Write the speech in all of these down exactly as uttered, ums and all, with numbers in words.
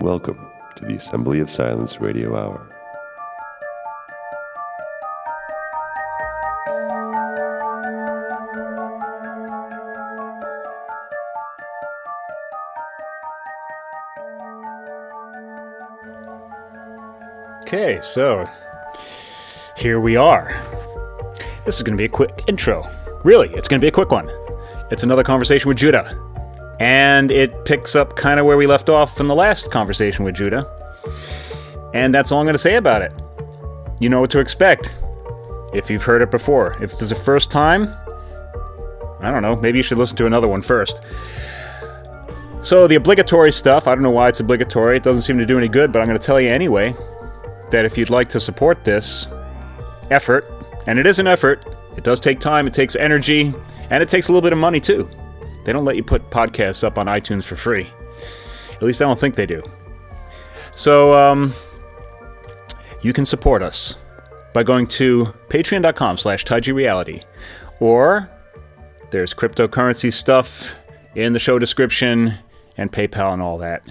Welcome to the Assembly of Silence Radio Hour. Okay, so here we are. This is going to be a quick intro. Really, it's going to be a quick one. It's another conversation with Judah. And it picks up kind of where we left off from the last conversation with Judah. And that's all I'm going to say about it. You know what to expect if you've heard it before. If this is the first time, I don't know, maybe you should listen to another one first. So the obligatory stuff, I don't know why it's obligatory. It doesn't seem to do any good, but I'm going to tell you anyway that if you'd like to support this effort, and it is an effort, it does take time, it takes energy, and it takes a little bit of money too. They don't let you put podcasts up on iTunes for free. At least I don't think they do. So, um, you can support us by going to patreon dot com slash tajireality. Or there's cryptocurrency stuff in the show description and PayPal and all that.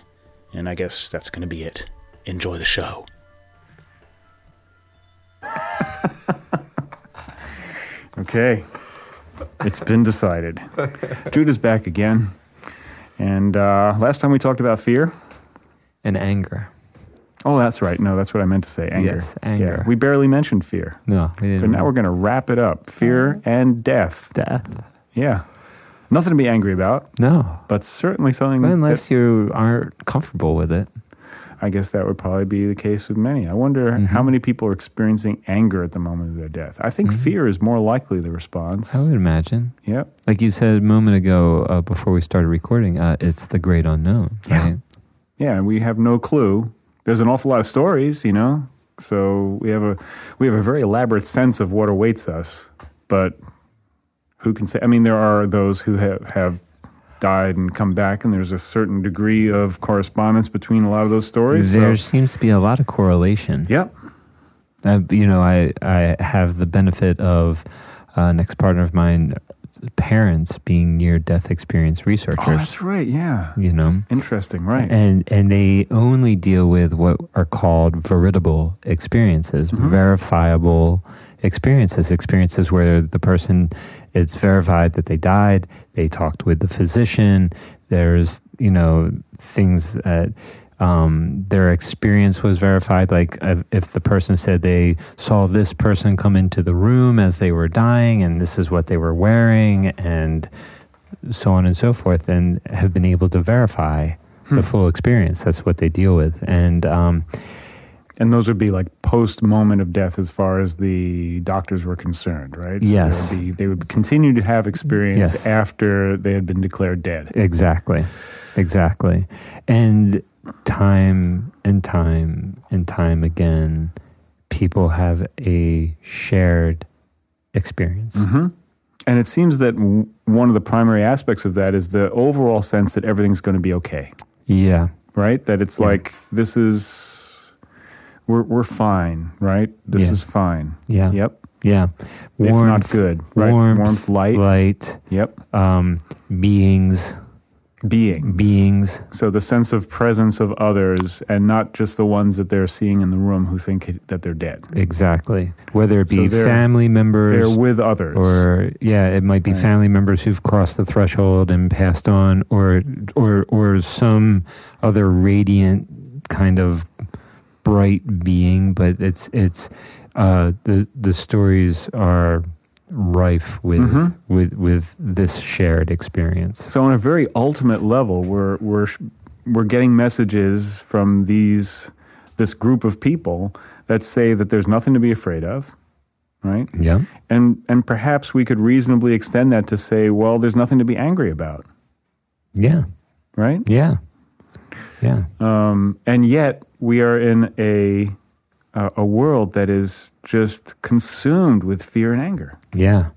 And I guess that's going to be it. Enjoy the show. Okay. It's been decided. Judah's back again. And uh, last time we talked about fear. And anger. Oh, that's right. No, that's what I meant to say. Anger. Yes, anger. Yeah. We barely mentioned fear. No, we didn't. But now we're going to wrap it up. Fear and death. Death. Yeah. Nothing to be angry about. No. But certainly something... But unless that, you aren't comfortable with it. I guess that would probably be the case with many. I wonder mm-hmm. how many people are experiencing anger at the moment of their death. I think mm-hmm. fear is more likely the response. I would imagine. Yep. Like you said a moment ago uh, before we started recording, uh, it's the great unknown, right? Yeah, we have no clue. There's an awful lot of stories, you know? So we have a we have a very elaborate sense of what awaits us. But who can say? I mean, there are those who have... have died and come back, and there's a certain degree of correspondence between a lot of those stories. There so. seems to be a lot of correlation. Yep. I, you know, I, I have the benefit of uh, an ex-partner of mine, parents being near-death experience researchers. Oh, that's right, yeah. You know? Interesting, right. And, and they only deal with what are called veritable experiences, mm-hmm. verifiable experiences, experiences where the person, it's verified that they died, they talked with the physician, there's, you know, things that um, their experience was verified, like if the person said they saw this person come into the room as they were dying and this is what they were wearing and so on and so forth, and have been able to verify hmm. the full experience. That's what they deal with. And um And those would be like post-moment of death as far as the doctors were concerned, right? So yes. They would, be, they would continue to have experience yes. after they had been declared dead. Exactly. Exactly. And time and time and time again, people have a shared experience. Mm-hmm. And it seems that w- one of the primary aspects of that is the overall sense that everything's going to be okay. Yeah. Right? That it's yeah. like, this is... We're we're fine, right? This yeah. is fine. Yeah. Yep. Yeah. Warmth, if not good, right? Warmth, warmth light. Light. Yep. Um, beings. Beings. Beings. So the sense of presence of others and not just the ones that they're seeing in the room who think it, that they're dead. Exactly. Whether it be so family members. They're with others. Or, yeah, it might be right. family members who've crossed the threshold and passed on or or or some other radiant kind of... bright being, but it's it's uh, the the stories are rife with mm-hmm. with with this shared experience. So on a very ultimate level, we're we're we're getting messages from these this group of people that say that there's nothing to be afraid of, right? Yeah, and and perhaps we could reasonably extend that to say, well, there's nothing to be angry about. Yeah. Right. Yeah. Yeah. Um, and yet. We are in a uh, a world that is just consumed with fear and anger. Yeah.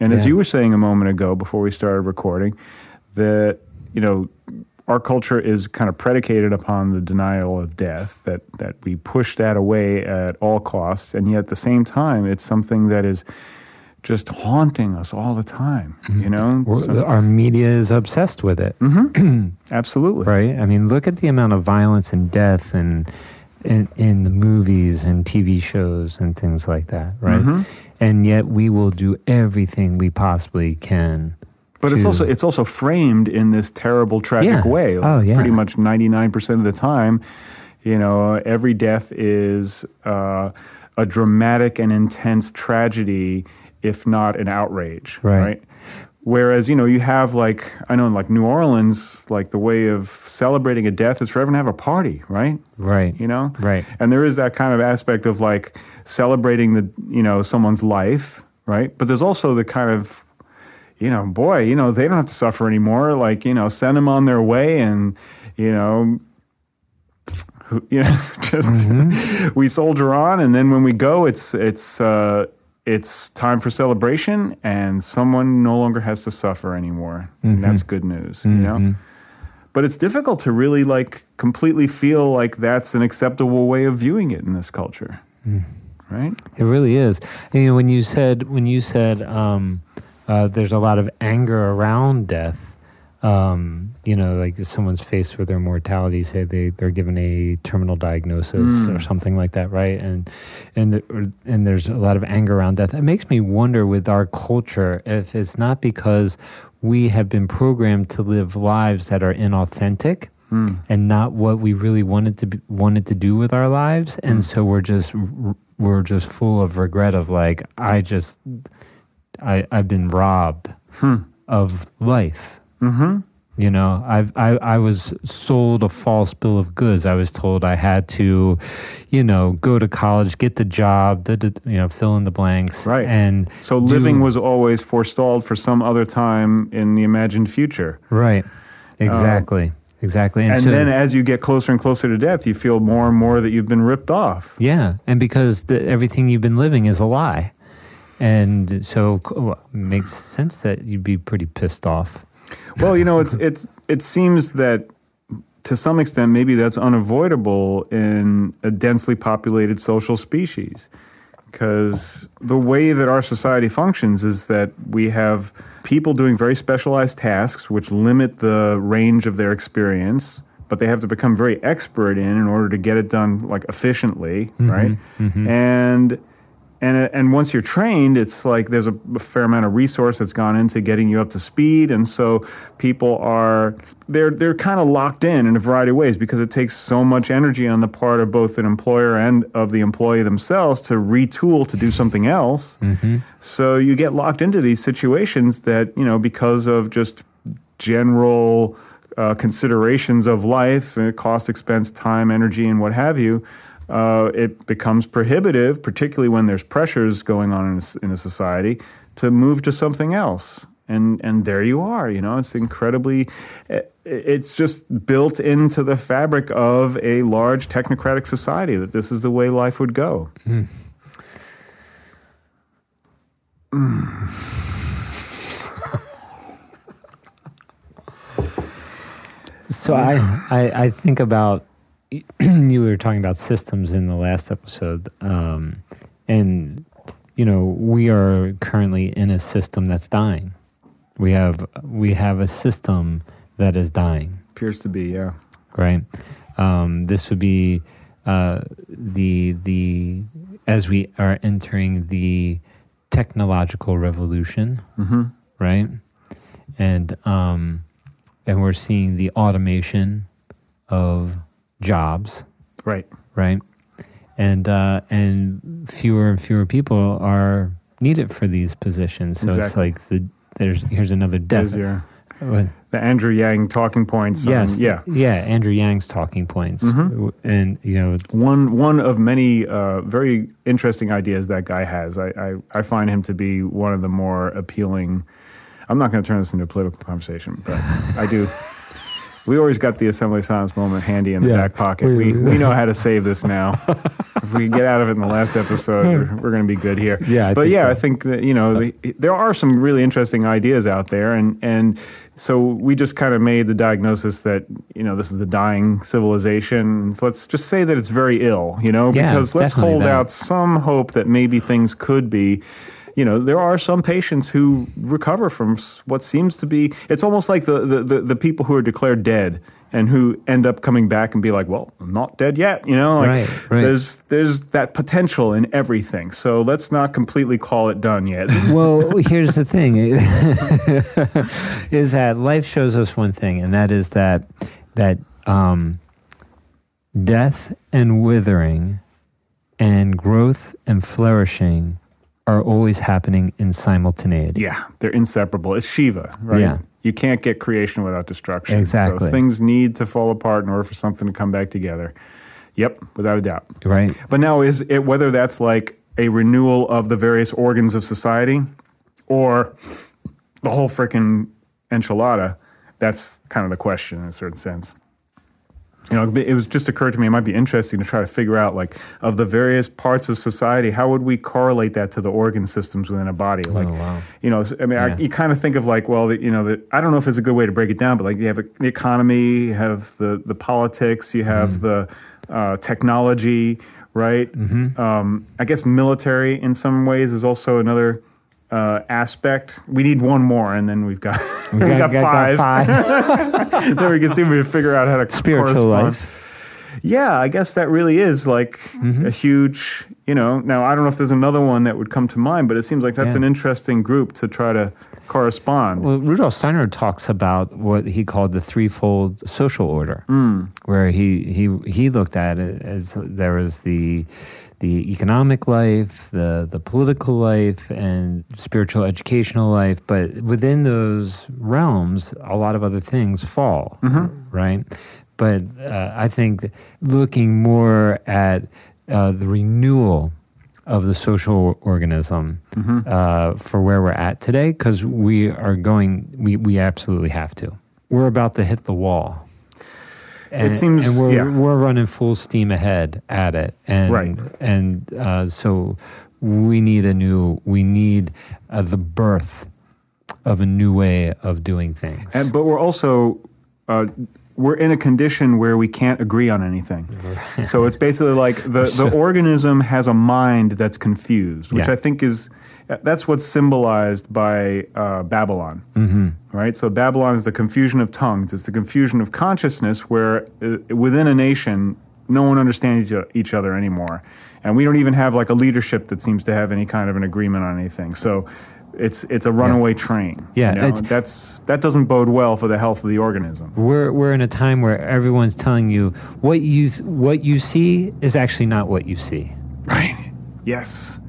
And yeah. as you were saying a moment ago before we started recording, that, you know, our culture is kind of predicated upon the denial of death, that, that we push that away at all costs. And yet at the same time, it's something that is just haunting us all the time, mm-hmm. you know? So, our media is obsessed with it. Mm-hmm. Absolutely. Right? I mean, look at the amount of violence and death and in, in the movies and T V shows and things like that, right? Mm-hmm. And yet we will do everything we possibly can. But to, it's also it's also framed in this terrible, tragic yeah. way. Like oh, yeah. Pretty much ninety-nine percent of the time, you know, every death is uh, a dramatic and intense tragedy, if not an outrage, right. right? Whereas, you know, you have like, I know in like New Orleans, like the way of celebrating a death is for everyone to have a party, right? Right. You know? Right. And there is that kind of aspect of like celebrating the, you know, someone's life, right? But there's also the kind of, you know, boy, you know, they don't have to suffer anymore. Like, you know, send them on their way and, you know, you know, just mm-hmm. we soldier on, and then when we go, it's it's uh, it's time for celebration, and someone no longer has to suffer anymore. Mm-hmm. And that's good news, mm-hmm. you know. But it's difficult to really like completely feel like that's an acceptable way of viewing it in this culture, mm. right? It really is. You know, when you said when you said um, uh, there's a lot of anger around death. Um, you know, like if someone's faced with their mortality, say they, they're given a terminal diagnosis mm. or something like that, right? And and the, and there's a lot of anger around death. It makes me wonder with our culture if it's not because we have been programmed to live lives that are inauthentic mm. and not what we really wanted to be, wanted to do with our lives, and mm. so we're just we're just full of regret of like I just I I've been robbed hmm. of life. Mm-hmm. You know, I've, I I was sold a false bill of goods. I was told I had to, you know, go to college, get the job, da, da, you know, fill in the blanks. Right. And so living do, was always forestalled for some other time in the imagined future. Right. Exactly. Uh, exactly. And, and so, then as you get closer and closer to death, you feel more and more that you've been ripped off. Yeah. And because the, everything you've been living is a lie. And so well, it makes sense that you'd be pretty pissed off. Well, you know, it's it's it seems that to some extent maybe that's unavoidable in a densely populated social species, because the way that our society functions is that we have people doing very specialized tasks which limit the range of their experience, but they have to become very expert in in order to get it done like efficiently, mm-hmm, right? Mm-hmm. And And and once you're trained, it's like there's a, a fair amount of resource that's gone into getting you up to speed, and so people are they're they're kind of locked in in a variety of ways because it takes so much energy on the part of both an employer and of the employee themselves to retool to do something else. Mm-hmm. So you get locked into these situations that, you know, because of just general uh, considerations of life, cost, expense, time, energy, and what have you. Uh, it becomes prohibitive, particularly when there's pressures going on in a, in a society, to move to something else. And and there you are, you know, it's incredibly, it, it's just built into the fabric of a large technocratic society that this is the way life would go. Mm. Mm. So I, I, I think about you were talking about systems in the last episode, um, and, you know, we are currently in a system that's dying. We have we have a system that is dying. Appears to be, yeah. Right. Um, this would be uh, the the as we are entering the technological revolution, mm-hmm. right? And um, and we're seeing the automation of jobs, right, right, and uh, and fewer and fewer people are needed for these positions. So exactly. It's like the there's here's another death. Your, the Andrew Yang talking points. Yes, on, yeah, yeah. Andrew Yang's talking points, mm-hmm. and you know, one one of many uh, very interesting ideas that guy has. I, I I find him to be one of the more appealing. I'm not going to turn this into a political conversation, but I do. We always got the Assembly of Silence moment handy in the yeah. back pocket. We we know how to save this now. If we get out of it in the last episode, we're, we're going to be good here. Yeah, I but yeah, so. I think that, you know, the, there are some really interesting ideas out there, and and so we just kind of made the diagnosis that, you know, this is the dying civilization. So let's just say that it's very ill, you know, yeah, because let's hold that. out some hope that maybe things could be. you know, there are some patients who recover from what seems to be, it's almost like the, the, the, the people who are declared dead and who end up coming back and be like, well, I'm not dead yet, you know? Like, right, right. There's, there's that potential in everything, so let's not completely call it done yet. Well, here's the thing, is that life shows us one thing, and that is that, that um, death and withering and growth and flourishing are always happening in simultaneity. Yeah, they're inseparable. It's Shiva, right? Yeah. You can't get creation without destruction. Exactly. So things need to fall apart in order for something to come back together. Yep, without a doubt. Right. But now, is it whether that's like a renewal of the various organs of society or the whole frickin' enchilada, that's kind of the question in a certain sense. You know, it was just occurred to me, it might be interesting to try to figure out, like, of the various parts of society, how would we correlate that to the organ systems within a body? Like, oh, wow. You know, I mean, yeah. I, you kind of think of, like, well, the, you know, the, I don't know if it's a good way to break it down, but, like, you have a, the economy, you have the, the politics, you have mm. the uh, technology, right? Mm-hmm. Um, I guess military, in some ways, is also another uh, aspect. We need one more, and then we've got... We got, we got, got five. Got five. Then we can see if we can figure out how to spiritual life. Yeah, I guess that really is like mm-hmm. a huge, you know, now I don't know if there's another one that would come to mind, but it seems like that's yeah. an interesting group to try to correspond. Well, Rudolf Steiner talks about what he called the threefold social order, mm. where he, he he looked at it as there was the the economic life, the, the political life, and spiritual educational life. But within those realms, a lot of other things fall, mm-hmm. right? But uh, I think looking more at uh, the renewal of the social organism mm-hmm. uh, for where we're at today, because we are going, we, we absolutely have to. We're about to hit the wall. And, it seems, and we're, yeah. we're running full steam ahead at it. And, right. And uh, so we need a new, we need uh, the birth of a new way of doing things. And, but we're also... Uh, we're in a condition where we can't agree on anything. So it's basically like the, the organism has a mind that's confused, which yeah. I think is, that's what's symbolized by uh, Babylon, mm-hmm. right? So Babylon is the confusion of tongues. It's the confusion of consciousness where uh, within a nation, no one understands each other anymore. And we don't even have like a leadership that seems to have any kind of an agreement on anything. So It's it's a runaway yeah. train. Yeah, you know? that's that doesn't bode well for the health of the organism. We're we're in a time where everyone's telling you what you what you see is actually not what you see. Right. Yes.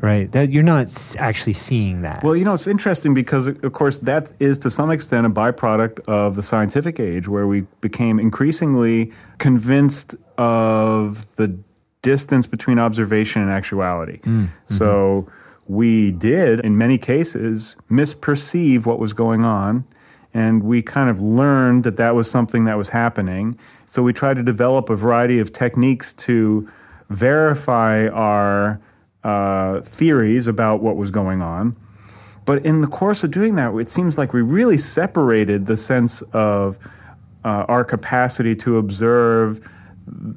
Right. That you're not actually seeing that. Well, you know, it's interesting because, of course, that is to some extent a byproduct of the scientific age, where we became increasingly convinced of the distance between observation and actuality. Mm, so. Mm-hmm. We did, in many cases, misperceive what was going on, and we kind of learned that that was something that was happening. So we tried to develop a variety of techniques to verify our uh, theories about what was going on. But in the course of doing that, it seems like we really separated the sense of uh, our capacity to observe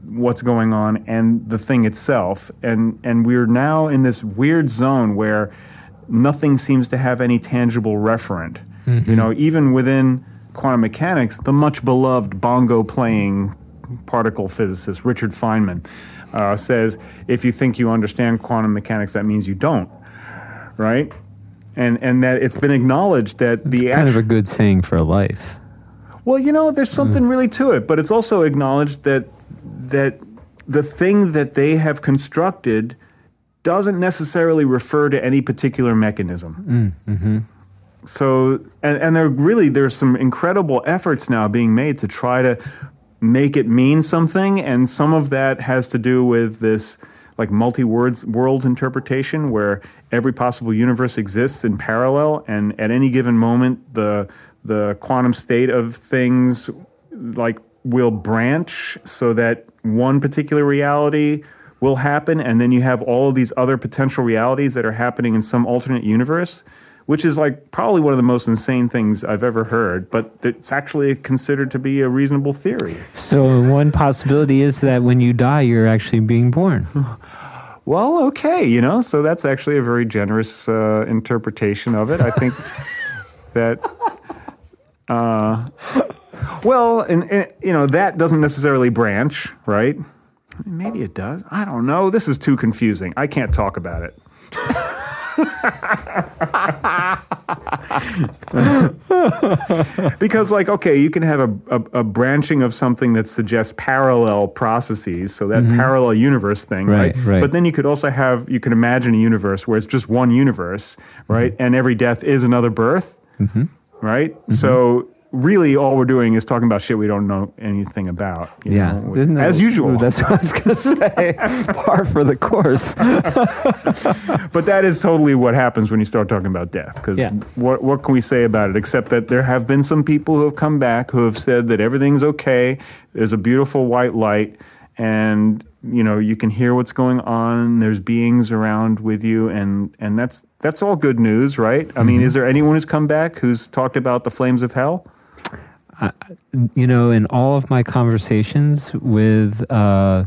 what's going on and the thing itself. And and we're now in this weird zone where nothing seems to have any tangible referent. Mm-hmm. You know, even within quantum mechanics, the much beloved bongo playing particle physicist Richard Feynman uh, says, if you think you understand quantum mechanics, that means you don't, right? And and that it's been acknowledged that That's the kind act- of a good saying for life. Well, you know, there's something mm. really to it, but it's also acknowledged that that the thing that they have constructed doesn't necessarily refer to any particular mechanism. Mm, mm-hmm. So, and, and there really, there's some incredible efforts now being made to try to make it mean something, and some of that has to do with this, like, multi-worlds interpretation where every possible universe exists in parallel, and at any given moment, the the quantum state of things, like, will branch so that one particular reality will happen, and then you have all of these other potential realities that are happening in some alternate universe, which is like probably one of the most insane things I've ever heard, but it's actually considered to be a reasonable theory. So one possibility is that when you die, you're actually being born. well, okay, you know, so that's actually a very generous uh, interpretation of it. I think that, uh, well, and, and you know, that doesn't necessarily branch, right? Maybe it does. I don't know. This is too confusing. I can't talk about it. Because, like, okay, you can have a, a, a branching of something that suggests parallel processes, so that mm-hmm. parallel universe thing, right, right? Right. But then you could also have, you can imagine a universe where it's just one universe, right? Mm-hmm. And every death is another birth, mm-hmm. right? Mm-hmm. So really, all we're doing is talking about shit we don't know anything about. You yeah, know, with, that, as usual. That's what I was going to say. Par for the course. But that is totally what happens when you start talking about death. Because yeah. what what can we say about it except that there have been some people who have come back who have said that everything's okay. There's a beautiful white light, and you know you can hear what's going on. There's beings around with you, and and that's that's all good news, right? I mean, mm-hmm. is there anyone who's come back who's talked about the flames of hell? I, you know, in all of my conversations with uh,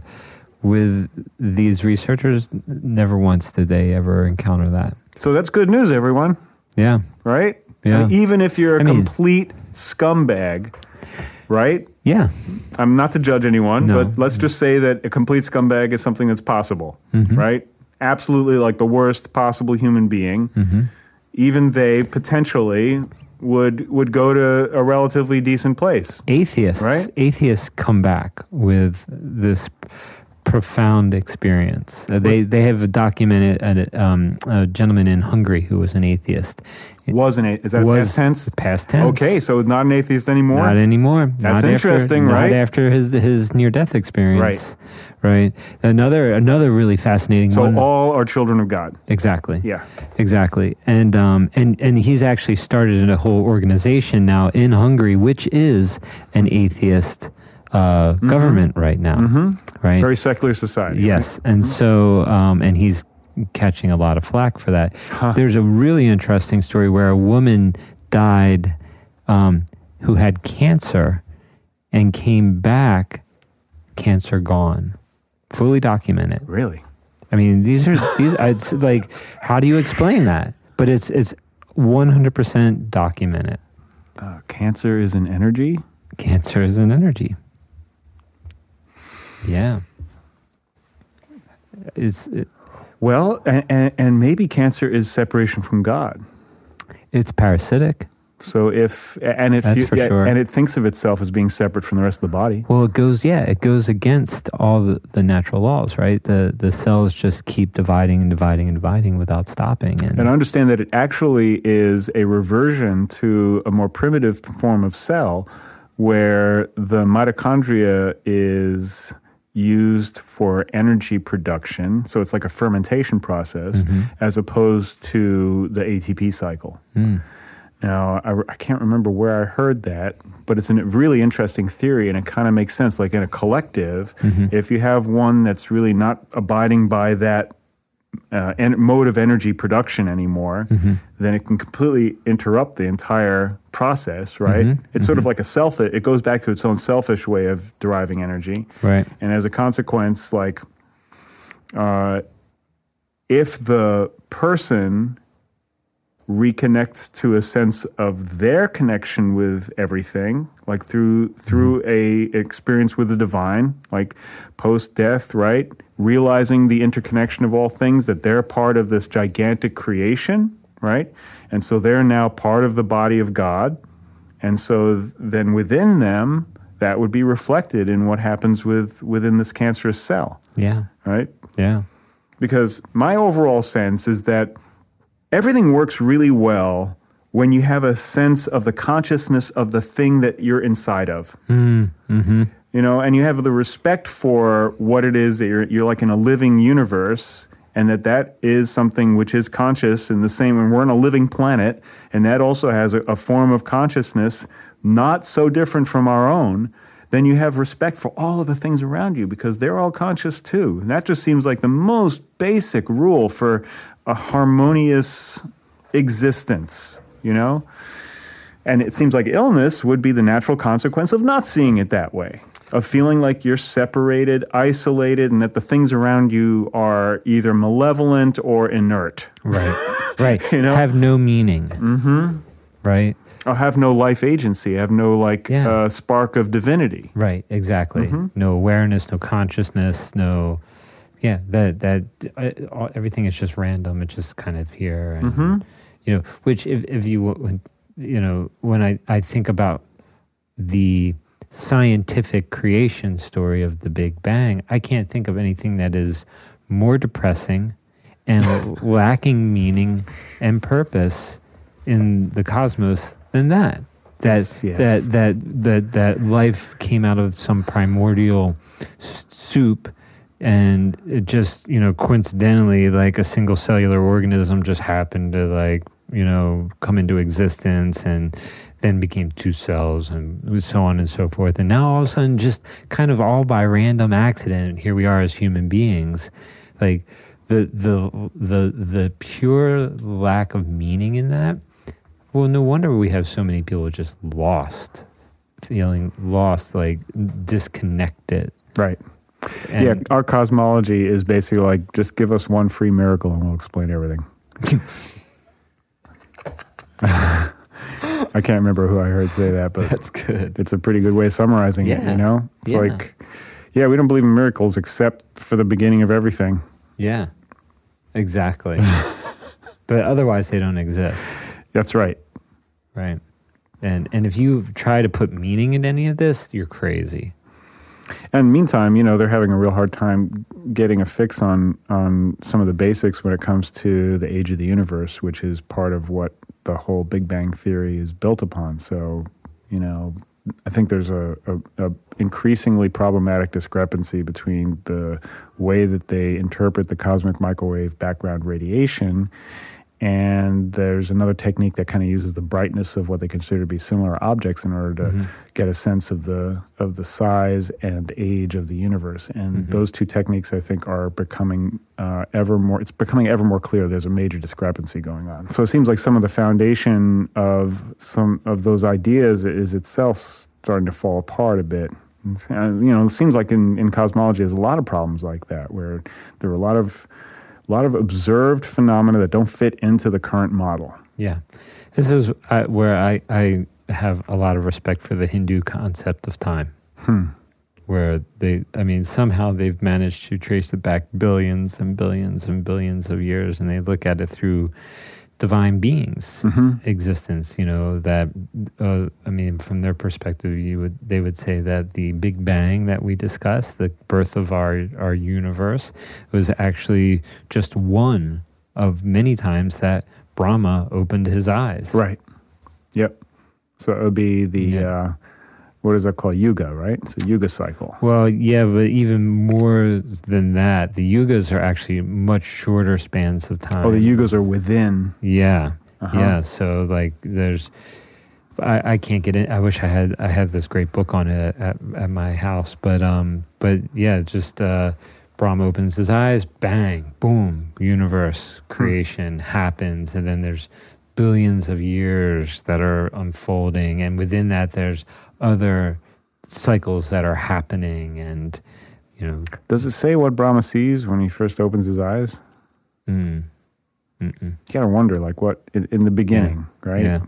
with these researchers, never once did they ever encounter that. So that's good news, everyone. Yeah. Right? Yeah. I mean, even if you're a I complete mean, scumbag, right? Yeah. I'm not to judge anyone, no. but let's just say that a complete scumbag is something that's possible, mm-hmm. right? Absolutely, like the worst possible human being. Mm-hmm. Even they potentially... would would go to a relatively decent place. Atheists, right? Atheists come back with this profound experience. Uh, they they have documented a, um, a gentleman in Hungary who was an atheist. It was an atheist. Is that was past tense? Past tense. Okay, so not an atheist anymore? Not anymore. That's not interesting, after, right? Not after his his near-death experience. Right. Right. Another, another really fascinating so one. So all are children of God. Exactly. Yeah. Exactly. And, um, and, and he's actually started a whole organization now in Hungary, which is an atheist Uh, mm-hmm. government right now, mm-hmm. right? Very secular society. Yes, right? And so, um, and he's catching a lot of flack for that. Huh. There's a really interesting story where a woman died um, who had cancer and came back, cancer gone, fully documented. Really? I mean, these are, these. It's like, how do you explain that? But it's it's one hundred percent documented. Uh, cancer is an energy? Cancer is an energy. Yeah. Is it, well, and, and, and maybe cancer is separation from God. It's parasitic. So if and it That's you, for yeah, sure. and it thinks of itself as being separate from the rest of the body. Well, it goes yeah, it goes against all the, the natural laws, right? The the cells just keep dividing and dividing and dividing without stopping. And, and I understand that it actually is a reversion to a more primitive form of cell, where the mitochondria is used for energy production, so it's like a fermentation process, mm-hmm. as opposed to the A T P cycle. Mm. Now, I, I can't remember where I heard that, but it's a really interesting theory, and it kind of makes sense. Like in a collective, mm-hmm. if you have one that's really not abiding by that uh, en- mode of energy production anymore, mm-hmm. then it can completely interrupt the entire process, right? Mm-hmm. It's mm-hmm. sort of like a self, it goes back to its own selfish way of deriving energy. Right. And as a consequence, like, uh, if the person reconnects to a sense of their connection with everything, like through through mm-hmm. a experience with the divine, like post-death, right? Realizing the interconnection of all things, that they're part of this gigantic creation, right? And so they're now part of the body of God. And so th- then within them, that would be reflected in what happens with within this cancerous cell. Yeah. Right? Yeah. Because my overall sense is that everything works really well when you have a sense of the consciousness of the thing that you're inside of. Mm, mm-hmm. You know, and you have the respect for what it is that you're, you're like in a living universe, and that that is something which is conscious in the same, and we're on a living planet, and that also has a, a form of consciousness not so different from our own, then you have respect for all of the things around you because they're all conscious too. And that just seems like the most basic rule for a harmonious existence, you know? And it seems like illness would be the natural consequence of not seeing it that way. of feeling like you're separated, isolated, and that the things around you are either malevolent or inert. Right, right. You know? Have no meaning. Mm-hmm. Right. Or have no life agency, have no, like, yeah. uh, spark of divinity. Right, exactly. Mm-hmm. No awareness, no consciousness, no... Yeah, that that uh, everything is just random. It's just kind of here, and mm-hmm. you know. Which, if if you you know, when I, I think about the scientific creation story of the Big Bang, I can't think of anything that is more depressing and lacking meaning and purpose in the cosmos than that. That yes, yes. that that that that life came out of some primordial s- soup. And it just, you know, coincidentally, like a single cellular organism just happened to, like, you know, come into existence and then became two cells and so on and so forth. And now all of a sudden, just kind of all by random accident, here we are as human beings. Like the the the the pure lack of meaning in that. Well, no wonder we have so many people just lost, feeling lost, like disconnected. Right. And yeah, our cosmology is basically like, just give us one free miracle and we'll explain everything. I can't remember who I heard say that, but that's good. It's a pretty good way of summarizing yeah. it, you know? It's yeah. like, yeah, we don't believe in miracles except for the beginning of everything. Yeah, exactly. But otherwise they don't exist. That's right. Right. And and if you try to put meaning in any of this, you're crazy. And meantime, you know, they're having a real hard time getting a fix on on some of the basics when it comes to the age of the universe, which is part of what the whole Big Bang theory is built upon. So, you know, I think there's a, a, a increasingly problematic discrepancy between the way that they interpret the cosmic microwave background radiation, and there's another technique that kind of uses the brightness of what they consider to be similar objects in order to mm-hmm. get a sense of the of the size and age of the universe. And mm-hmm. those two techniques, I think, are becoming uh, ever more, it's becoming ever more clear there's a major discrepancy going on. So it seems like some of the foundation of some of those ideas is itself starting to fall apart a bit. And, you know, it seems like in, in cosmology there's a lot of problems like that, where there are a lot of A lot of observed phenomena that don't fit into the current model. Yeah. This is uh, where I, I have a lot of respect for the Hindu concept of time. Hmm. Where they, I mean, somehow they've managed to trace it back billions and billions and billions of years, and they look at it through divine beings' mm-hmm. existence, you know, that, uh, I mean, from their perspective, you would they would say that the Big Bang that we discussed, the birth of our, our universe, was actually just one of many times that Brahma opened his eyes. Right. Yep. So it would be the, yeah. uh, what is that called, yuga, right? It's a yuga cycle. Well, yeah, but even more than that, the yugas are actually much shorter spans of time. Oh, the yugas are within. Yeah, uh-huh. yeah. So, like, there's, I, I can't get in. I wish I had. I had this great book on it at, at my house, but um, but yeah, just uh, Brahma opens his eyes, bang, boom, universe creation hmm. happens, and then there's billions of years that are unfolding, and within that, there's other cycles that are happening, and, you know. Does it say what Brahma sees when he first opens his eyes? Mm. You gotta wonder, like, what, in, in the beginning, yeah. right? Yeah.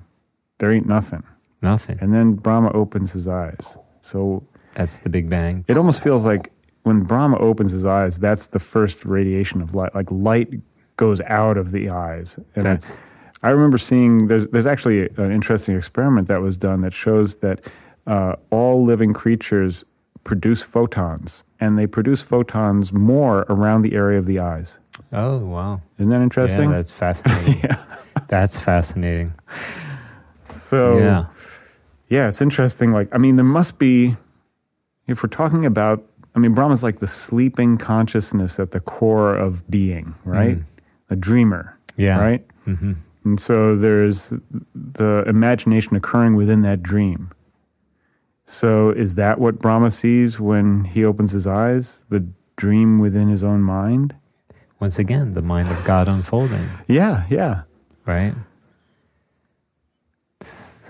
There ain't nothing. Nothing. And then Brahma opens his eyes. So. That's the Big Bang. It almost feels like when Brahma opens his eyes, that's the first radiation of light. Like, light goes out of the eyes. And that's. I, I remember seeing, there's, there's actually an interesting experiment that was done that shows that Uh, all living creatures produce photons, and they produce photons more around the area of the eyes. Oh, wow. Isn't that interesting? Yeah, that's fascinating. yeah. That's fascinating. So, yeah. yeah, it's interesting. Like, I mean, there must be, if we're talking about, I mean, Brahma's like the sleeping consciousness at the core of being, right? Mm. A dreamer, yeah. right? Mm-hmm. And so there's the imagination occurring within that dream. So is that what Brahma sees when he opens his eyes? The dream within his own mind? Once again, the mind of God unfolding. Yeah, yeah. Right?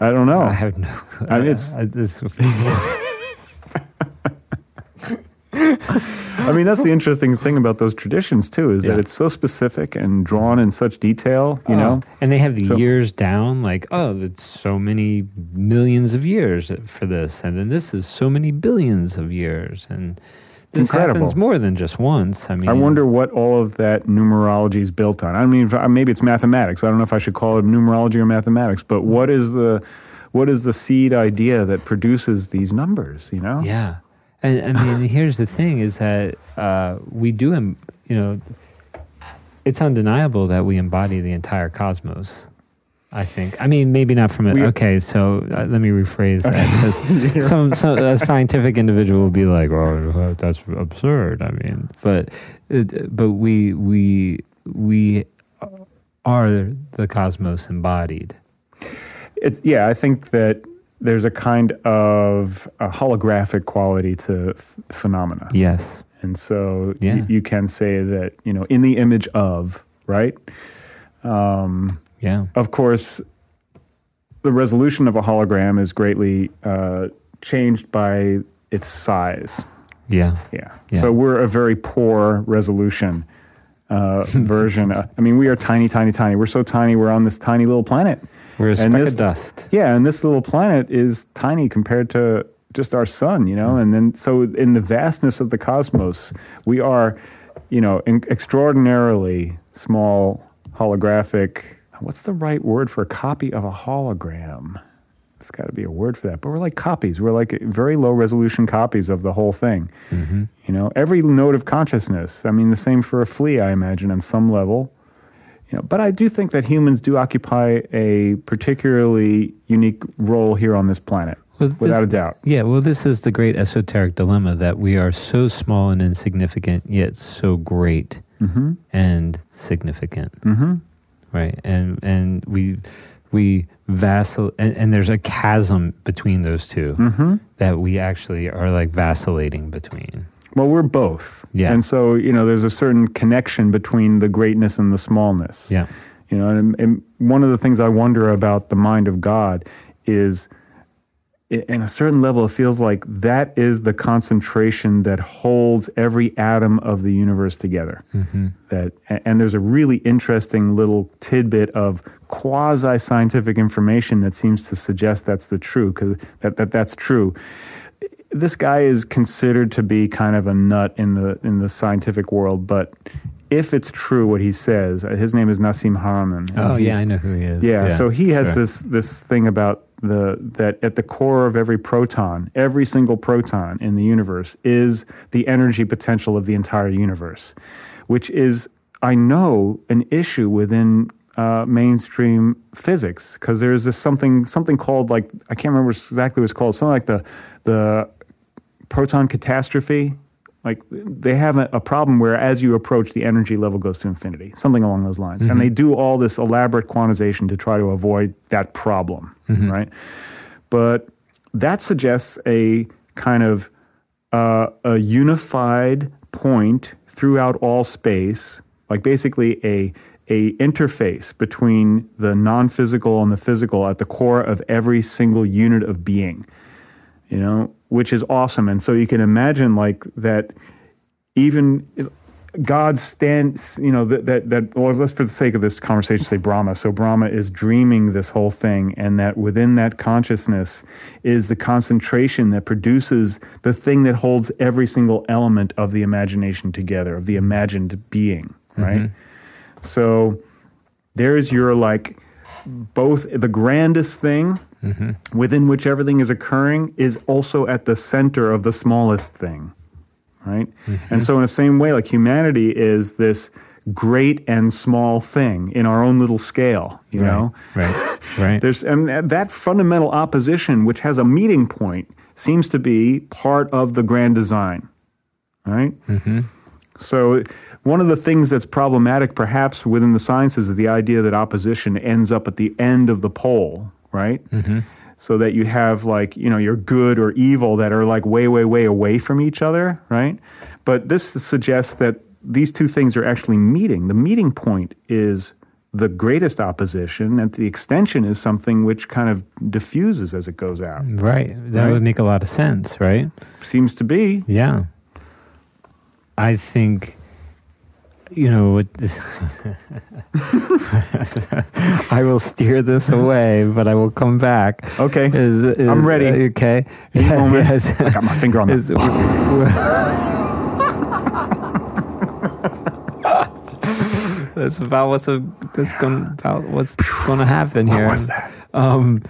I don't know. I have no clue. I mean, it's... I, I, this, I mean, that's the interesting thing about those traditions, too, is yeah. that it's so specific and drawn in such detail, you oh. know? And they have the so, years down, like, oh, it's so many millions of years for this, and then this is so many billions of years, and... This incredible. Happens more than just once. I mean, I wonder what all of that numerology is built on. I mean, maybe it's mathematics. I don't know if I should call it numerology or mathematics, but what is the what is the seed idea that produces these numbers, you know? Yeah. And I mean, here's the thing is that uh, we do, you know, it's undeniable that we embody the entire cosmos. I think. I mean, maybe not from it. We, okay, so uh, let me rephrase that. Because some, some a scientific individual will be like, "Well, that's absurd." I mean, but but we we we are the cosmos embodied. It's yeah. I think that there's a kind of a holographic quality to f- phenomena. Yes, and so yeah. y- you can say that, you know, in the image of, right. Um, Yeah. Of course, the resolution of a hologram is greatly uh, changed by its size. Yeah. Yeah. yeah. So we're a very poor resolution uh, version. Of, I mean, we are tiny, tiny, tiny. We're so tiny, we're on this tiny little planet. We're a speck of dust. Yeah, and this little planet is tiny compared to just our sun, you know? Mm. And then, so in the vastness of the cosmos, we are, you know, in, extraordinarily small holographic... What's the right word for a copy of a hologram? There's got to be a word for that. But we're like copies. We're like very low-resolution copies of the whole thing. Mm-hmm. You know, every node of consciousness. I mean, the same for a flea, I imagine, on some level. You know, but I do think that humans do occupy a particularly unique role here on this planet, well, this, without a doubt. Yeah, well, this is the great esoteric dilemma that we are so small and insignificant, yet so great mm-hmm. and significant. Mm-hmm. Right, and and we we vacil and, and there's a chasm between those two mm-hmm. that we actually are like vacillating between. Well, we're both, yeah. And so, you know, there's a certain connection between the greatness and the smallness. Yeah, you know, and, and one of the things I wonder about the mind of God is, in a certain level, it feels like that is the concentration that holds every atom of the universe together. Mm-hmm. That, and there's a really interesting little tidbit of quasi-scientific information that seems to suggest that's the true, 'cause that, that that's true. This guy is considered to be kind of a nut in the in the scientific world, but if it's true what he says, his name is Nassim Harman. Oh yeah, I know who he is. Yeah, yeah. So he has sure. this this thing about. The, that at the core of every proton, every single proton in the universe is the energy potential of the entire universe, which is, I know, an issue within uh, mainstream physics, because there's this something something called, like, I can't remember exactly what it's called, something like the the proton catastrophe. Like, they have a, a problem where as you approach, the energy level goes to infinity, something along those lines. Mm-hmm. And they do all this elaborate quantization to try to avoid that problem, mm-hmm. right? But that suggests a kind of uh, a unified point throughout all space, like basically a a interface between the non-physical and the physical at the core of every single unit of being, you know? Which is awesome. And so you can imagine, like, that even God stands, you know, that, that, that well, let's, for the sake of this conversation, say Brahma. So Brahma is dreaming this whole thing, and that within that consciousness is the concentration that produces the thing that holds every single element of the imagination together, of the imagined being, right? Mm-hmm. So there is your, like, both the grandest thing mm-hmm. within which everything is occurring is also at the center of the smallest thing, right? Mm-hmm. And so in the same way, like, humanity is this great and small thing in our own little scale, you right, know? Right, right. There's, and that fundamental opposition, which has a meeting point, seems to be part of the grand design, right? Mm-hmm. So one of the things that's problematic perhaps within the sciences is the idea that opposition ends up at the end of the pole, right? Mm-hmm. So that you have, like, you know, your good or evil that are, like, way, way, way away from each other, right? But this suggests that these two things are actually meeting. The meeting point is the greatest opposition, and the extension is something which kind of diffuses as it goes out. Right. That right? would make a lot of sense, right? Seems to be. Yeah. I think, you know, what this I will steer this away, but I will come back. Okay. Is, is, I'm ready. Okay. Yeah, yes. I got my finger on that. That's about what's a, that's yeah. gonna, about what's gonna happen here. What was that? Um,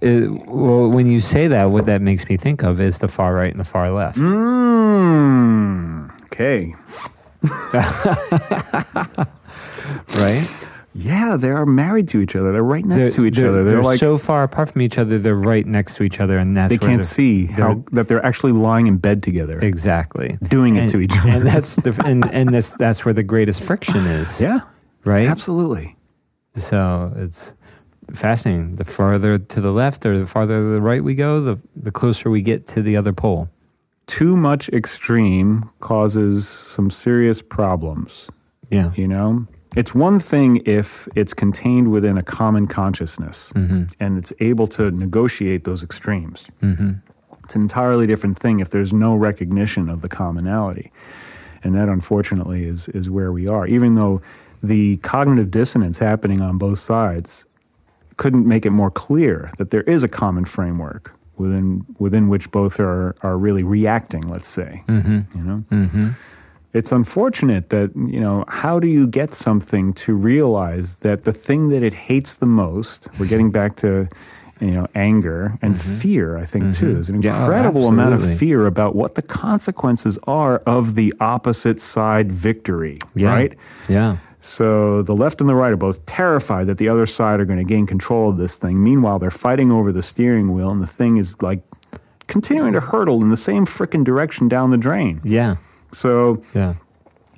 it, well, when you say that, what that makes me think of is the far right and the far left. Mm, okay. Right? Yeah, they are married to each other. They're right next they're, to each they're, other. They're, they're like, so far apart from each other, they're right next to each other, and that's they where can't see how that they're actually lying in bed together. Exactly, doing and, it to each other, and that's the, and, and that's that's where the greatest friction is. Yeah, right. Absolutely. So it's fascinating. The farther to the left or the farther to the right we go, the the closer we get to the other pole. Too much extreme causes some serious problems. Yeah, you know. It's one thing if it's contained within a common consciousness mm-hmm. and it's able to negotiate those extremes. Mm-hmm. It's an entirely different thing if there's no recognition of the commonality. And that, unfortunately, is is where we are. Even though the cognitive dissonance happening on both sides couldn't make it more clear that there is a common framework within within which both are, are really reacting, let's say, mm-hmm. you know? Mm-hmm. It's unfortunate that, you know, how do you get something to realize that the thing that it hates the most, we're getting back to, you know, anger and mm-hmm. fear, I think, mm-hmm. too. There's an incredible yeah, amount of fear about what the consequences are of the opposite side victory, yeah. right? Yeah. So the left and the right are both terrified that the other side are going to gain control of this thing. Meanwhile, they're fighting over the steering wheel, and the thing is, like, continuing to hurtle in the same frickin' direction down the drain. Yeah. So yeah.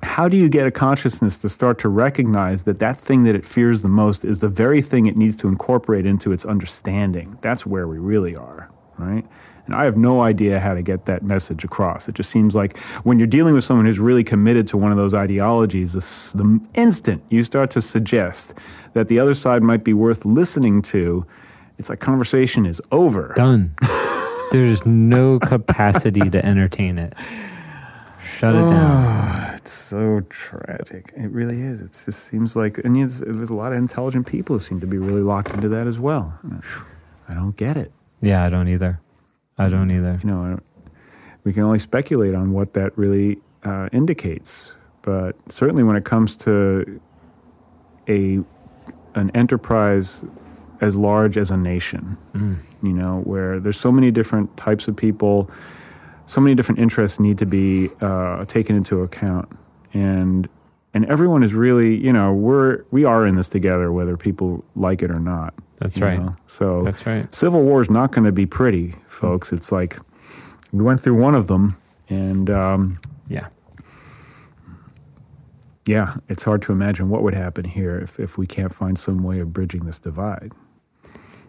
how do you get a consciousness to start to recognize that that thing that it fears the most is the very thing it needs to incorporate into its understanding? That's where we really are, right? And I have no idea how to get that message across. It just seems like when you're dealing with someone who's really committed to one of those ideologies, the, the instant you start to suggest that the other side might be worth listening to, it's like conversation is over. Done. There's no capacity to entertain it. Shut it down. Oh, it's so tragic. It really is. It just seems like, and there's, there's a lot of intelligent people who seem to be really locked into that as well. I don't get it. Yeah, I don't either. I don't either. You know, I don't, we can only speculate on what that really uh, indicates. But certainly, when it comes to a an enterprise as large as a nation, mm. you know, where there's so many different types of people. So many different interests need to be uh, taken into account, and and everyone is really, you know, we're we are in this together, whether people like it or not. That's right. Know? So that's right. Civil war is not going to be pretty, folks. It's like we went through one of them, and um, yeah, yeah. It's hard to imagine what would happen here if if we can't find some way of bridging this divide.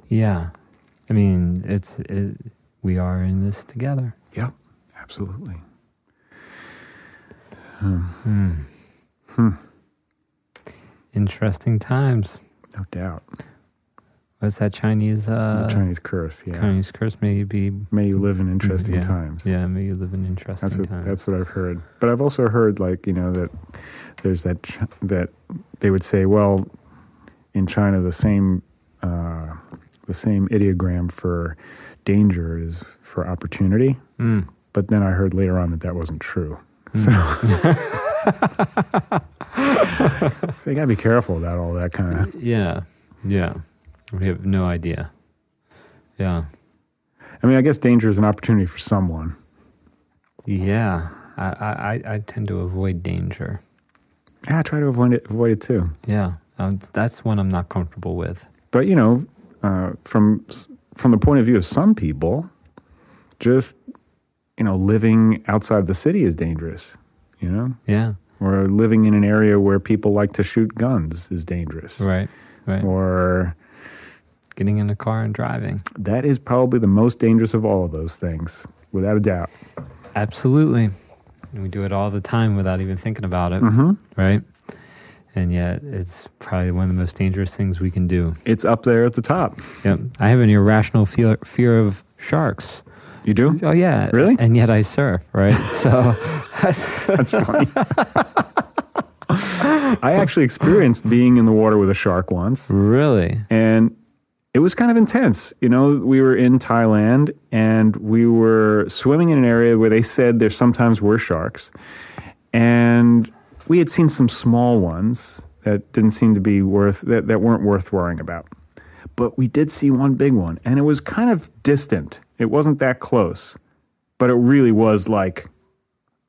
Yeah, I mean, it's it, we are in this together. Yep. Absolutely. Hmm. Hmm. Hmm. Interesting times. No doubt. What's that Chinese? Uh, the Chinese curse, yeah. Chinese curse may be... May you live in interesting yeah, times. Yeah, may you live in interesting that's what, times. That's what I've heard. But I've also heard, like, you know, that there's that, that they would say, well, in China, the same, uh, the same ideogram for danger is for opportunity. Mm. But then I heard later on that that wasn't true. So, so you got to be careful about all that kind of... Yeah, yeah. We have no idea. Yeah. I mean, I guess danger is an opportunity for someone. Yeah. I, I, I tend to avoid danger. Yeah, I try to avoid it, avoid it too. Yeah. Um, that's one I'm not comfortable with. But, you know, uh, from from the point of view of some people, just... you know, living outside the city is dangerous, you know? Yeah. Or living in an area where people like to shoot guns is dangerous. Right, right. Or... getting in a car and driving. That is probably the most dangerous of all of those things, without a doubt. Absolutely. And we do it all the time without even thinking about it, mm-hmm. right? And yet, it's probably one of the most dangerous things we can do. It's up there at the top. Yep. I have an irrational fear, fear of sharks. You do? Oh, yeah. Really? And yet I surf, right? So that's funny. I actually experienced being in the water with a shark once. Really? And it was kind of intense. You know, we were in Thailand and we were swimming in an area where they said there sometimes were sharks. And we had seen some small ones that didn't seem to be worth, that, that weren't worth worrying about. But we did see one big one, and it was kind of distant. It wasn't that close, but it really was like,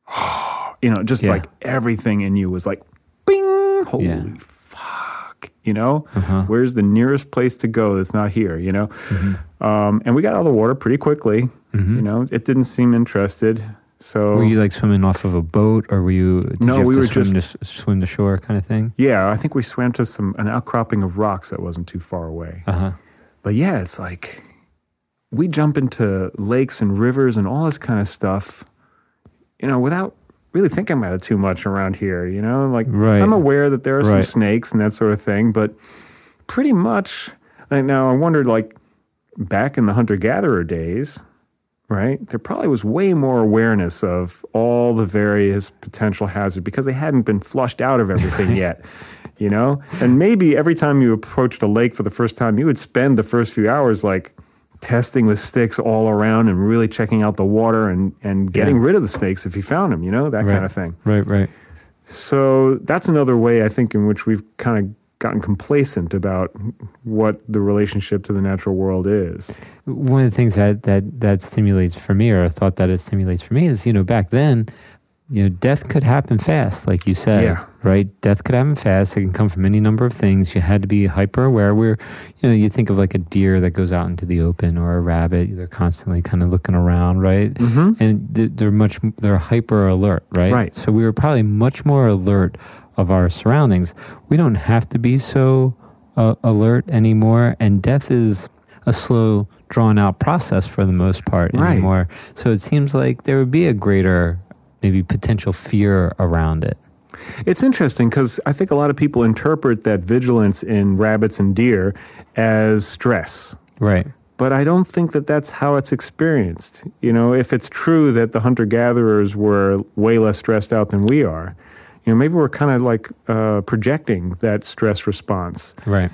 oh, you know, just yeah. like everything in you was like, bing, holy yeah. fuck, you know? Uh-huh. Where's the nearest place to go that's not here, you know? Mm-hmm. Um, and we got out of the water pretty quickly, mm-hmm. you know? It didn't seem interested. So were you like swimming off of a boat, or were you? Did no, you have we to were swim just to, swim to shore, kind of thing. Yeah, I think we swam to some an outcropping of rocks that wasn't too far away. Uh-huh. But yeah, it's like we jump into lakes and rivers and all this kind of stuff, you know, without really thinking about it too much around here. You know, like right. I'm aware that there are some right. snakes and that sort of thing, but pretty much. Like, now I wondered, like back in the hunter-gatherer days. Right? There probably was way more awareness of all the various potential hazards because they hadn't been flushed out of everything yet, you know? And maybe every time you approached a lake for the first time, you would spend the first few hours like testing with sticks all around and really checking out the water and, and getting yeah. rid of the snakes if you found them, you know? That right. kind of thing. Right, right. So that's another way, I think, in which we've kind of gotten complacent about what the relationship to the natural world is. One of the things that, that, that stimulates for me, or a thought that it stimulates for me is, you know, back then, you know, death could happen fast, like you said, yeah. right? Death could happen fast. It can come from any number of things. You had to be hyper aware. We're, you know, you think of like a deer that goes out into the open or a rabbit. They're constantly kind of looking around, right? Mm-hmm. And they're much, they're hyper alert, right? Right. So we were probably much more alert of our surroundings. We don't have to be so uh, alert anymore, and death is a slow, drawn-out process for the most part right. anymore. So it seems like there would be a greater, maybe, potential fear around it. It's interesting, because I think a lot of people interpret that vigilance in rabbits and deer as stress. Right. But I don't think that that's how it's experienced. You know, if it's true that the hunter-gatherers were way less stressed out than we are, you know, maybe we're kind of like uh, projecting that stress response. Right.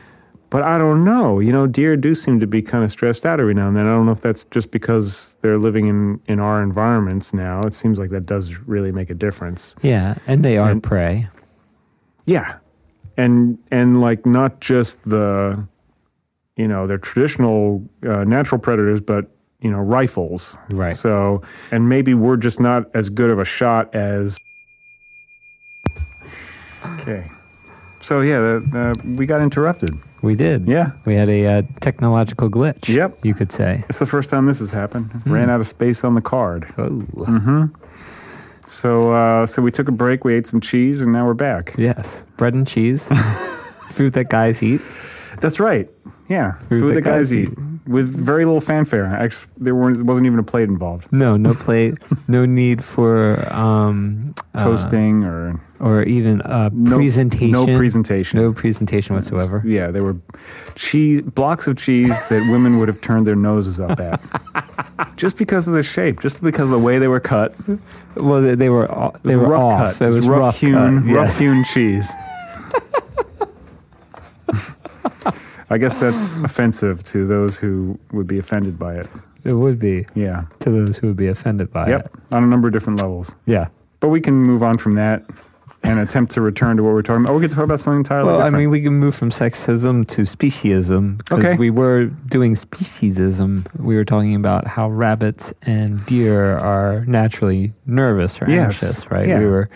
But I don't know. You know, deer do seem to be kind of stressed out every now and then. I don't know if that's just because they're living in, in our environments now. It seems like that does really make a difference. Yeah, and they are and, prey. Yeah. And, and like not just the, you know, their traditional uh, natural predators, but, you know, rifles. Right. So, and maybe we're just not as good of a shot as... Okay. So, yeah, uh, we got interrupted. We did. Yeah. We had a uh, technological glitch, Yep. you could say. It's the first time this has happened. Mm. Ran out of space on the card. Oh. Mm-hmm. So, uh, so we took a break, we ate some cheese, and now we're back. Yes. Bread and cheese. Food that guys eat. That's right. Yeah. Food, Food that, that guys, guys eat. eat. With very little fanfare. I, there weren't, wasn't even a plate involved. No, no plate. No need for... Um, Toasting uh, or... Or even a no, presentation. No presentation. No presentation whatsoever. Yeah, there were cheese blocks of cheese that women would have turned their noses up at. Just because of the shape, just because of the way they were cut. Well, they, they were all, they were rough off. Cut. It was, it was rough, rough hewn, cut. Rough yes. hewn cheese. I guess that's offensive to those who would be offended by it. It would be. Yeah. To those who would be offended by yep, it. Yep, on a number of different levels. Yeah. But we can move on from that and attempt to return to what we're talking about. Oh, we get to talk about something entirely well, different. Well, I mean, we can move from sexism to speciesism. Because okay. we were doing speciesism. We were talking about how rabbits and deer are naturally nervous or yes. anxious, right? Yeah. We were...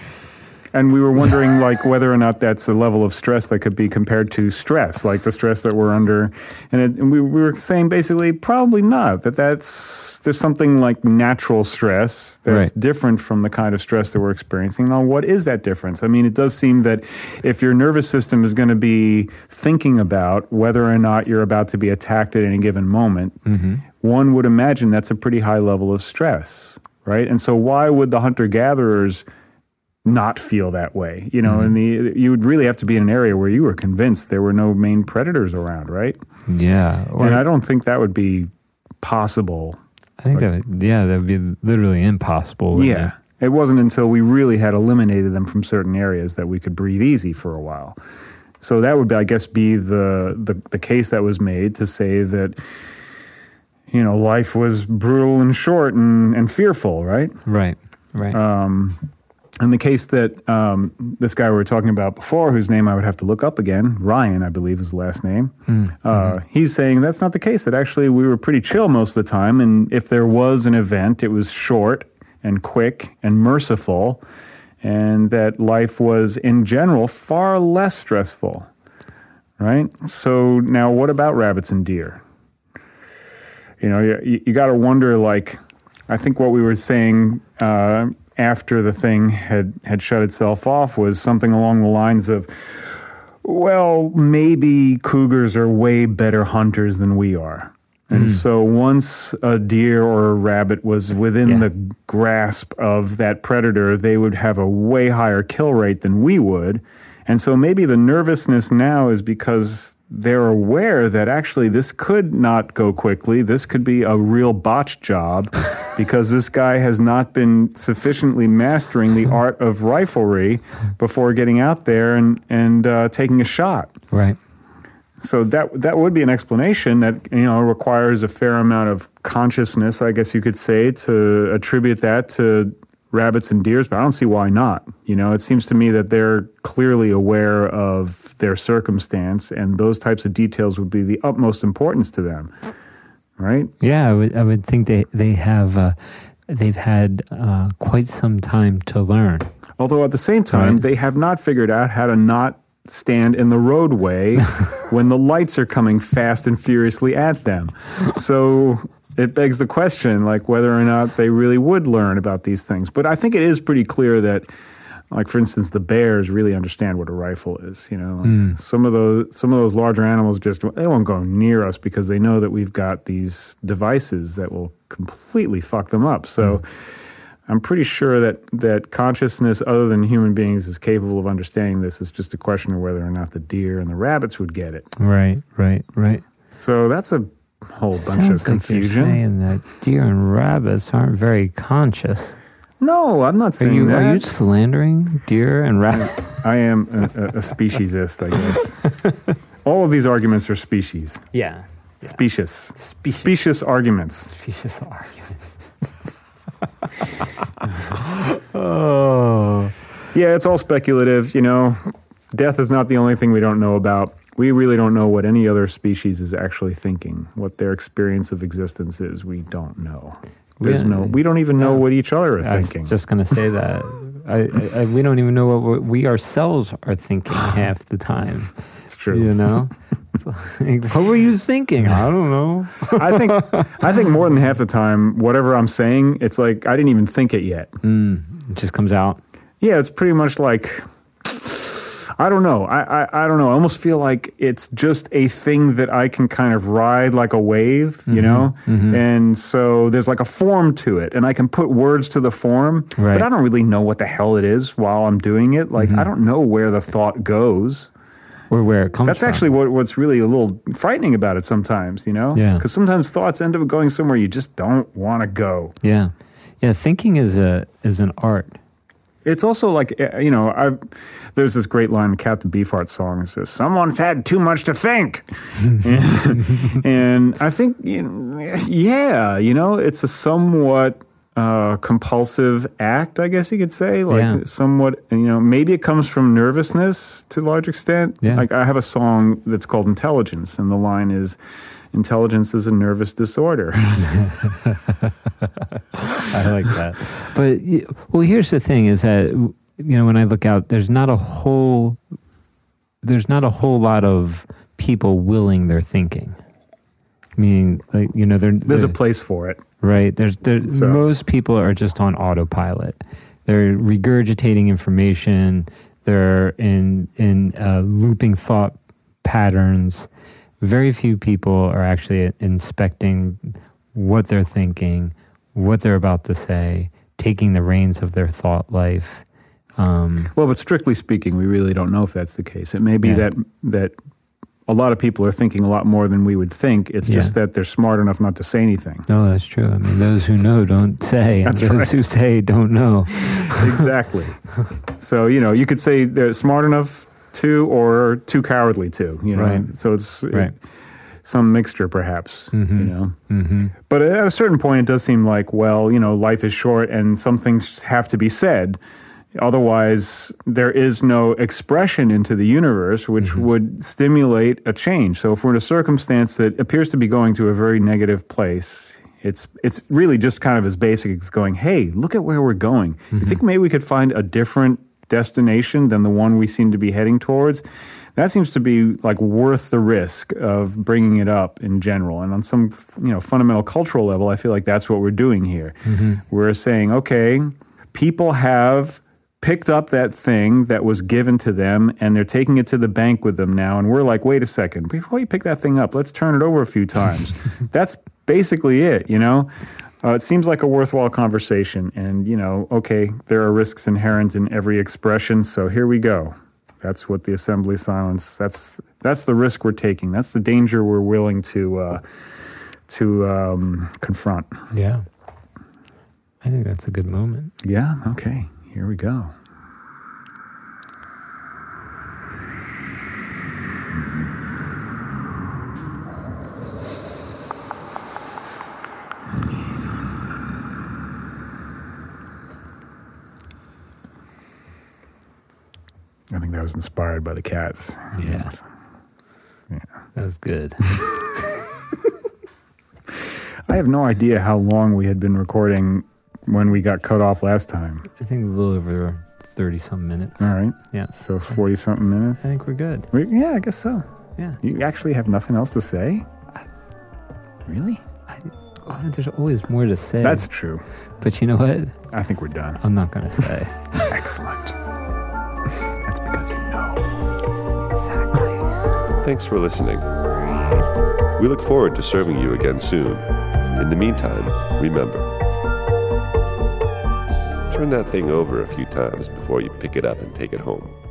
And we were wondering, like, whether or not that's a level of stress that could be compared to stress, like the stress that we're under. And, it, and we, we were saying basically, probably not. That that's there's something like natural stress that's right. different from the kind of stress that we're experiencing. Now, what is that difference? I mean, it does seem that if your nervous system is going to be thinking about whether or not you're about to be attacked at any given moment, mm-hmm. one would imagine that's a pretty high level of stress, right? And so, why would the hunter-gatherers not feel that way, you know, mm-hmm. and the, you would really have to be in an area where you were convinced there were no main predators around, right? Yeah. Or, and I don't think that would be possible I think or, that, yeah, that would be literally impossible. Yeah. It? it wasn't until we really had eliminated them from certain areas that we could breathe easy for a while. So that would, I guess, be the, the, the case that was made to say that, you know, life was brutal and short and, and fearful, right? Right, right. Um, and the case that um, this guy we were talking about before, whose name I would have to look up again, Ryan, I believe is the last name, mm, uh, mm-hmm. he's saying that's not the case, that actually we were pretty chill most of the time, and if there was an event, it was short and quick and merciful, and that life was, in general, far less stressful, right? So now what about rabbits and deer? You know, you, you got to wonder, like, I think what we were saying uh, after the thing had, had shut itself off was something along the lines of, well, maybe cougars are way better hunters than we are. And mm. so once a deer or a rabbit was within yeah. the grasp of that predator, they would have a way higher kill rate than we would. And so maybe the nervousness now is because they're aware that actually this could not go quickly. This could be a real botch job because this guy has not been sufficiently mastering the art of riflery before getting out there and, and uh, taking a shot. Right. So that that would be an explanation that, you know, requires a fair amount of consciousness, I guess you could say, to attribute that to rabbits and deers, but I don't see why not. You know, it seems to me that they're clearly aware of their circumstance, and those types of details would be the utmost importance to them, right? Yeah, I would, I would think they, they have, uh, they've had uh, quite some time to learn. Although at the same time, right? They have not figured out how to not stand in the roadway when the lights are coming fast and furiously at them. So it begs the question, like, whether or not they really would learn about these things. But I think it is pretty clear that, like, for instance, the bears really understand what a rifle is, you know. Mm. Some of those some of those larger animals just, they won't go near us because they know that we've got these devices that will completely fuck them up. So mm. I'm pretty sure that, that consciousness other than human beings is capable of understanding this. It's just a question of whether or not the deer and the rabbits would get it. Right, right, right. So that's a whole it bunch of confusion. Like, you're saying that deer and rabbits aren't very conscious. No, I'm not saying are you, that. Are you slandering deer and rabbits? I am a, a speciesist, I guess. All of these arguments are species. Yeah. yeah. Specious. Specious. Specious arguments. Specious arguments. oh. Yeah, it's all speculative, you know. Death is not the only thing we don't know about. We really don't know what any other species is actually thinking, what their experience of existence is. We don't know. There's yeah. no. We don't even know yeah. what each other are I thinking. I was just going to say that. I, I, I, we don't even know what we ourselves are thinking half the time. It's true. You know? Like, what were you thinking? I don't know. I think I think more than half the time, whatever I'm saying, it's like I didn't even think it yet. Mm, it just comes out. Yeah, it's pretty much like, I don't know. I, I, I don't know. I almost feel like it's just a thing that I can kind of ride like a wave, you mm-hmm, know? Mm-hmm. And so there's like a form to it, and I can put words to the form, right. But I don't really know what the hell it is while I'm doing it. Like, mm-hmm. I don't know where the thought goes. Or where it comes That's from. That's actually what, what's really a little frightening about it sometimes, you know? Yeah. Because sometimes thoughts end up going somewhere you just don't want to go. Yeah. Yeah, thinking is a is an art. It's also like, you know, I've, there's this great line in Captain Beefheart's song. It says, someone's had too much to think. and, and I think, you know, yeah, you know, it's a somewhat Uh, compulsive act, I guess you could say, like yeah. somewhat, you know, maybe it comes from nervousness to a large extent. Yeah. Like I have a song that's called Intelligence, and the line is, intelligence is a nervous disorder. I like that. But, well, here's the thing is that, you know, when I look out, there's not a whole, there's not a whole lot of people willing their thinking. Meaning, like, you know, they're, there's they're, a place for it. Right. There's there, so. Most people are just on autopilot. They're regurgitating information. They're in in uh, looping thought patterns. Very few people are actually inspecting what they're thinking, what they're about to say, taking the reins of their thought life. Um, well, but strictly speaking, we really don't know if that's the case. It may be yeah. that that a lot of people are thinking a lot more than we would think. It's yeah. just that they're smart enough not to say anything. No, that's true. I mean, those who know don't say, and those right. who say don't know. Exactly. So, you know, you could say they're smart enough to or too cowardly to, you know. Right. So it's right. it, some mixture, perhaps, mm-hmm. you know. Mm-hmm. But at a certain point, it does seem like, well, you know, life is short and some things have to be said. Otherwise, there is no expression into the universe which mm-hmm. would stimulate a change. So if we're in a circumstance that appears to be going to a very negative place, it's it's really just kind of as basic as going, hey, look at where we're going. Mm-hmm. You think maybe we could find a different destination than the one we seem to be heading towards? That seems to be like worth the risk of bringing it up in general. And on some you know fundamental cultural level, I feel like that's what we're doing here. Mm-hmm. We're saying, okay, people have picked up that thing that was given to them, and they're taking it to the bank with them now. And we're like, wait a second, before you pick that thing up, let's turn it over a few times. That's basically it, you know? Uh, it seems like a worthwhile conversation. And, you know, okay, there are risks inherent in every expression, so here we go. That's what the Assembly Silence, that's that's the risk we're taking. That's the danger we're willing to uh, to um, confront. Yeah. I think that's a good moment. Yeah, okay. Here we go. I think that was inspired by the cats. Yeah. Yeah. That was good. I have no idea how long we had been recording when we got cut off last time. I think a little over thirty-something minutes. All right. Yeah. So forty-something minutes? I think we're good. We're, yeah, I guess so. Yeah. You actually have nothing else to say? I, really? I, oh, there's always more to say. That's true. But you know what? I think we're done. I'm not going to say. Excellent. That's because you know. Exactly. Thanks for listening. We look forward to serving you again soon. In the meantime, remember, turn that thing over a few times before you pick it up and take it home.